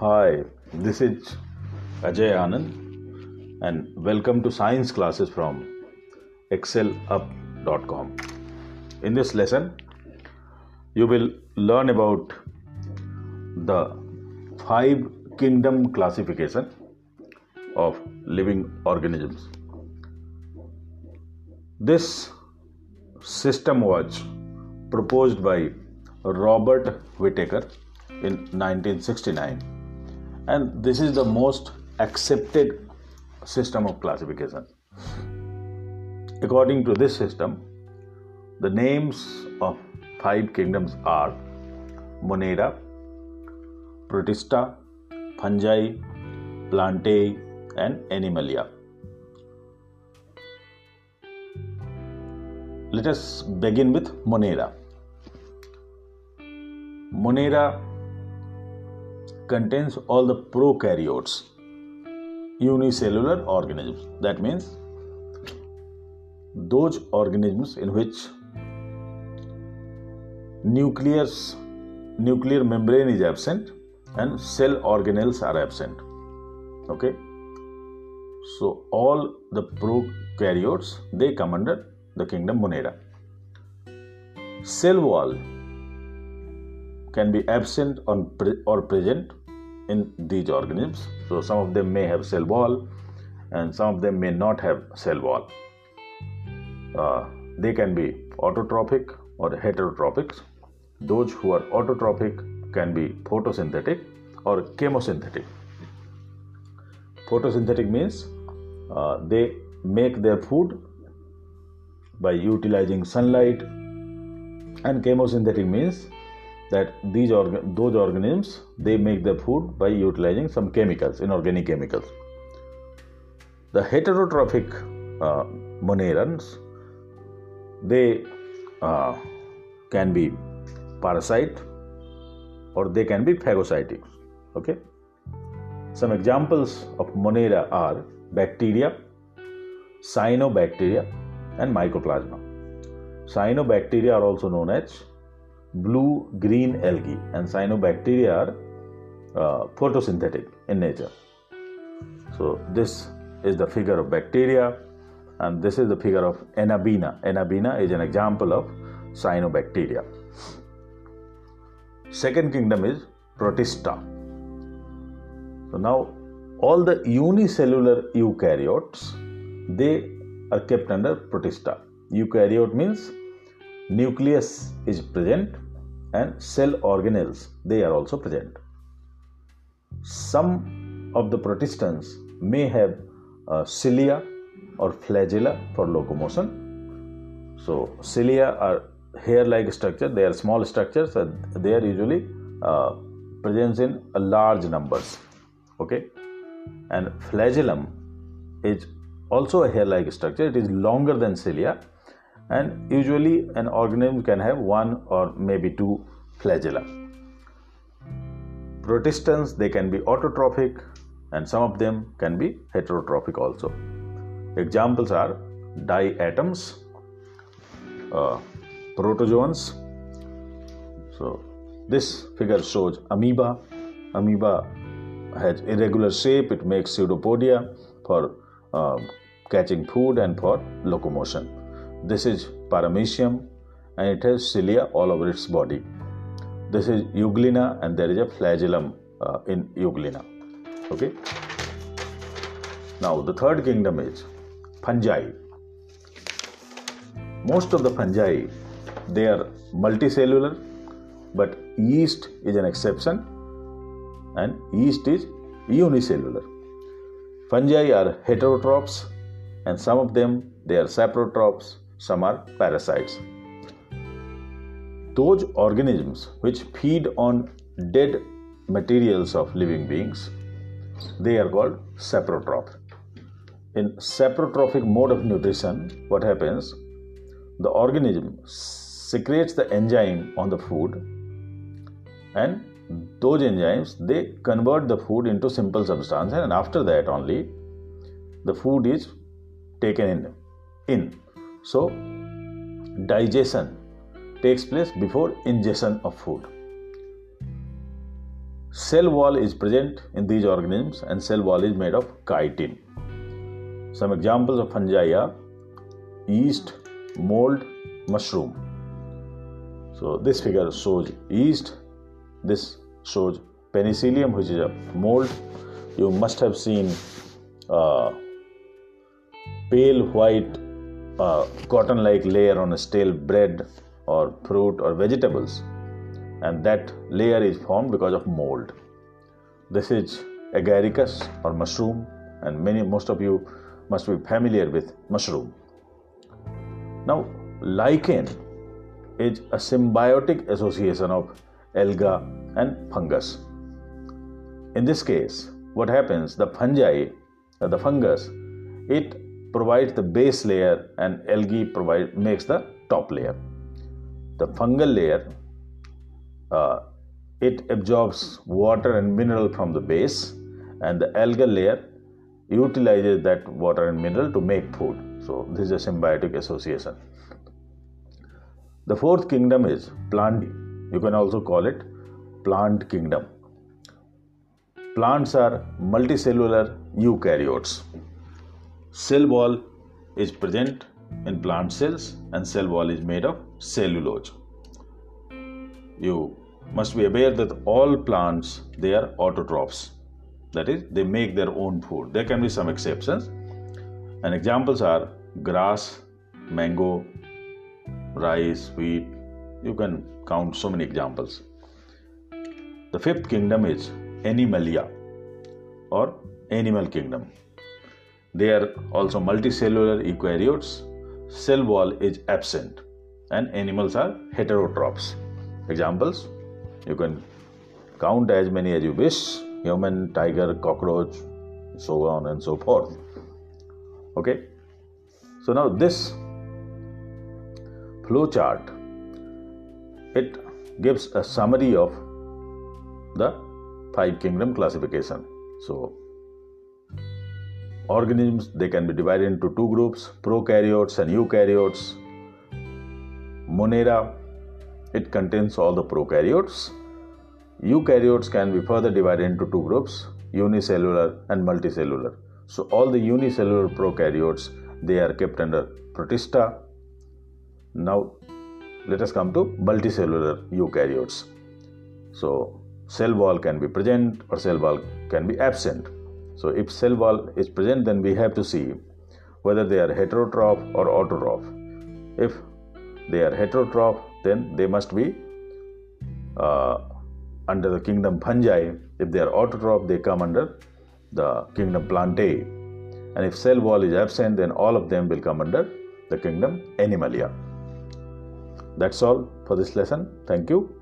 Hi, this is Ajay Anand and welcome to science classes from excelup.com. In this lesson, you will learn about the 5 kingdom classification of living organisms. This system was proposed by Robert Whittaker in 1969, and this is the most accepted system of classification. According to this system, the names of 5 kingdoms are Monera, Protista, Fungi, Plantae and Animalia. Let us begin with Monera. Monera contains all the prokaryotes, unicellular organisms. That means those organisms in which nuclear membrane is absent and cell organelles are absent. Okay, so all the prokaryotes, they come under the kingdom Monera. Cell wall can be absent or present in these organisms. So some of them may have cell wall and some of them may not have cell wall. They can be autotrophic or heterotrophic. Those who are autotrophic can be photosynthetic or chemosynthetic. Photosynthetic means they make their food by utilizing sunlight, and chemosynthetic means that those organisms, they make their food by utilizing some chemicals, inorganic chemicals. The heterotrophic monerans, they can be parasite or they can be phagocytic. Okay, some examples of Monera are bacteria, cyanobacteria and mycoplasma. Cyanobacteria are also known as blue green algae, and cyanobacteria are photosynthetic in nature. So this is the figure of bacteria and this is the figure of Anabaena. Anabaena is an example of cyanobacteria. Second kingdom is Protista. So now all the unicellular eukaryotes, they are kept under Protista. Eukaryote means nucleus is present and cell organelles, they are also present. Some of the Protistans may have cilia or flagella for locomotion. So cilia are hair-like structure, they are small structures and they are usually present in large numbers. Okay, and flagellum is also a hair-like structure. It is longer than cilia, and usually an organism can have 1 or maybe 2 flagella. Protistans, they can be autotrophic and some of them can be heterotrophic also. Examples are diatoms, protozoans. So this figure shows amoeba. Amoeba has irregular shape. It makes pseudopodia for catching food and for locomotion. This is Paramecium and it has cilia all over its body. This is Euglena and there is a flagellum in Euglena. Okay. Now the third kingdom is Fungi. Most of the fungi, they are multicellular, but yeast is an exception and yeast is unicellular. Fungi are heterotrophs and some of them, they are saprotrophs, some are parasites. Those organisms which feed on dead materials of living beings, they are called saprotrophs. In saprotrophic mode of nutrition, what happens? The organism secretes the enzyme on the food, and those enzymes, they convert the food into simple substance, and after that only the food is taken in. So digestion takes place before ingestion of food. Cell wall is present in these organisms and cell wall is made of chitin. Some examples of fungi are yeast, mold, mushroom. So this figure shows yeast, this shows Penicillium, which is a mold. You must have seen pale white cotton-like layer on a stale bread or fruit or vegetables, and that layer is formed because of mold. This is agaricus or mushroom, and most of you must be familiar with mushroom. Now, lichen is a symbiotic association of alga and fungus. In this case, what happens? The fungus, it provides the base layer, and algae makes the top layer. The fungal layer, it absorbs water and mineral from the base, and the algal layer utilizes that water and mineral to make food. So this is a symbiotic association. The fourth kingdom is Plantae. You can also call it plant kingdom. Plants are multicellular eukaryotes. Cell wall is present in plant cells, and cell wall is made of cellulose. You must be aware that all plants, they are autotrophs. That is, they make their own food. There can be some exceptions, and examples are grass, mango, rice, wheat. You can count so many examples. The fifth kingdom is Animalia or animal kingdom. They are also multicellular eukaryotes. Cell wall is absent, and animals are heterotrophs. Examples, you can count as many as you wish: human, tiger, cockroach, so on and so forth. Okay, so now this flow chart, it gives a summary of the five kingdom classification. So organisms, they can be divided into two groups: prokaryotes and eukaryotes. Monera, it contains all the prokaryotes. Eukaryotes can be further divided into two groups: unicellular and multicellular. So all the unicellular prokaryotes, they are kept under Protista. Now let us come to multicellular eukaryotes. So cell wall can be present or cell wall can be absent. So if cell wall is present, then we have to see whether they are heterotroph or autotroph. If they are heterotroph, then they must be under the kingdom fungi. If they are autotroph, they come under the kingdom Plantae. And if cell wall is absent, then all of them will come under the kingdom Animalia. That's all for this lesson. Thank you.